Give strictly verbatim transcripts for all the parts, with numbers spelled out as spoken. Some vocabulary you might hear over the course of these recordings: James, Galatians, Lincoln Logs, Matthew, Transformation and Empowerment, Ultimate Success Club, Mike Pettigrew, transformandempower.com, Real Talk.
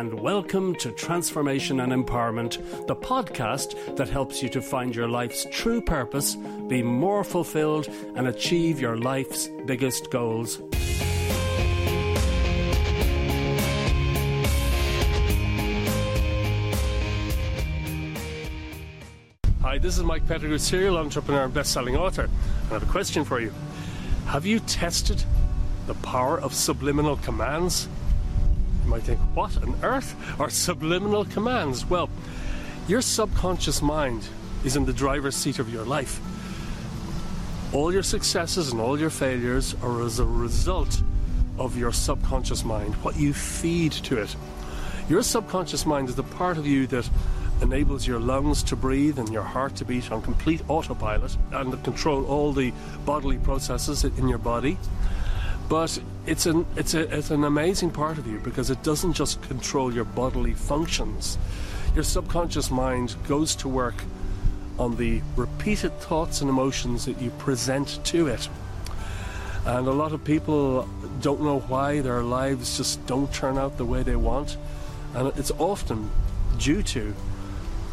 and welcome to Transformation and Empowerment, the podcast that helps you to find your life's true purpose, be more fulfilled, and achieve your life's biggest goals. Hi, this is Mike Pettigrew, serial entrepreneur and best-selling author, and I have a question for you. Have you tested the power of subliminal commands? You might think, what on earth are subliminal commands? Well, your subconscious mind is in the driver's seat of your life. All your successes and all your failures are as a result of your subconscious mind, what you feed to it. Your subconscious mind is the part of you that enables your lungs to breathe and your heart to beat on complete autopilot and control all the bodily processes in your body. But it's an, it's a, it's an amazing part of you because it doesn't just control your bodily functions. Your subconscious mind goes to work on the repeated thoughts and emotions that you present to it. And a lot of people don't know why their lives just don't turn out the way they want. And it's often due to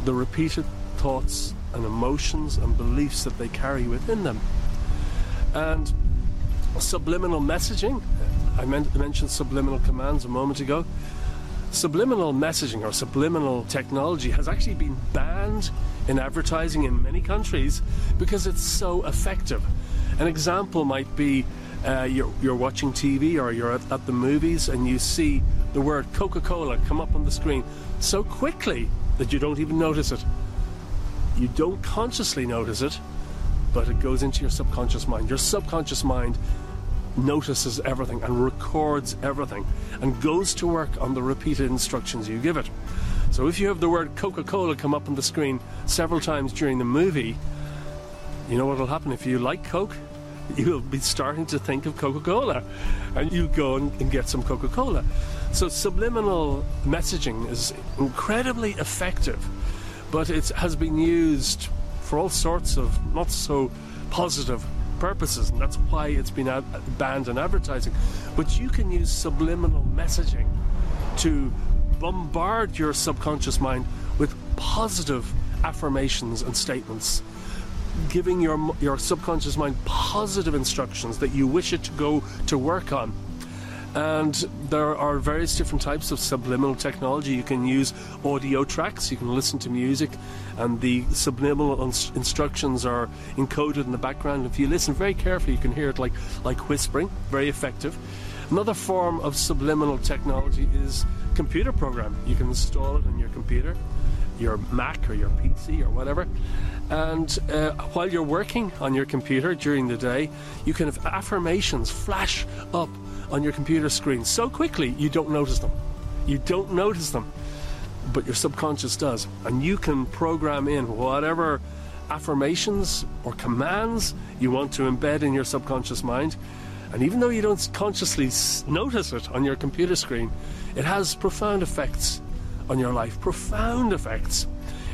the repeated thoughts and emotions and beliefs that they carry within them. And subliminal messaging, I mentioned subliminal commands a moment ago. Subliminal messaging or subliminal technology has actually been banned in advertising in many countries because it's so effective. An example might be uh, you're, you're watching T V or you're at, at the movies and you see the word Coca-Cola come up on the screen so quickly that you don't even notice it. You don't consciously notice it, but it goes into your subconscious mind. Your subconscious mind notices everything and records everything and goes to work on the repeated instructions you give it. So if you have the word Coca-Cola come up on the screen several times during the movie, you know what will happen? If you like Coke, you'll be starting to think of Coca-Cola and you go and get some Coca-Cola. So subliminal messaging is incredibly effective, but it has been used for all sorts of not so positive purposes, and that's why it's been ad- banned in advertising. But you can use subliminal messaging to bombard your subconscious mind with positive affirmations and statements, giving your your subconscious mind positive instructions that you wish it to go to work on. And there are various different types of subliminal technology. You can use audio tracks, you can listen to music, and the subliminal inst- instructions are encoded in the background. If you listen very carefully, you can hear it like, like whispering, very effective. Another form of subliminal technology is computer programming. You can install it on your computer, your Mac or your P C or whatever, and uh, while you're working on your computer during the day, you can have affirmations flash up on your computer screen so quickly you don't notice them. You don't notice them, but your subconscious does, and you can program in whatever affirmations or commands you want to embed in your subconscious mind. And even though you don't consciously notice it on your computer screen, it has profound effects on your life, profound effects.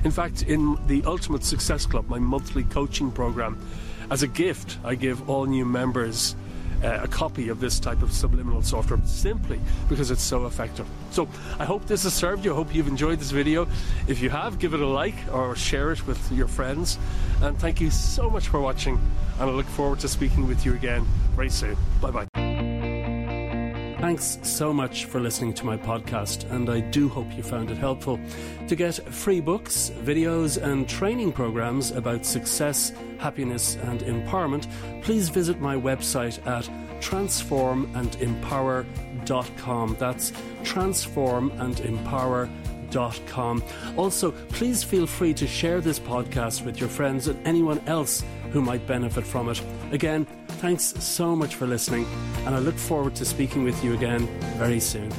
In fact, in the Ultimate Success Club, my monthly coaching program, as a gift, I give all new members uh, a copy of this type of subliminal software simply because it's so effective. So I hope this has served you. I hope you've enjoyed this video. If you have, give it a like or share it with your friends. And thank you so much for watching. And I look forward to speaking with you again very soon. Bye-bye. Thanks so much for listening to my podcast, and I do hope you found it helpful. To get free books, videos, and training programs about success, happiness, and empowerment, please visit my website at transform and empower dot com. That's transform and empower dot com. Also, please feel free to share this podcast with your friends and anyone else who might benefit from it. Again, thanks so much for listening, and I look forward to speaking with you again very soon.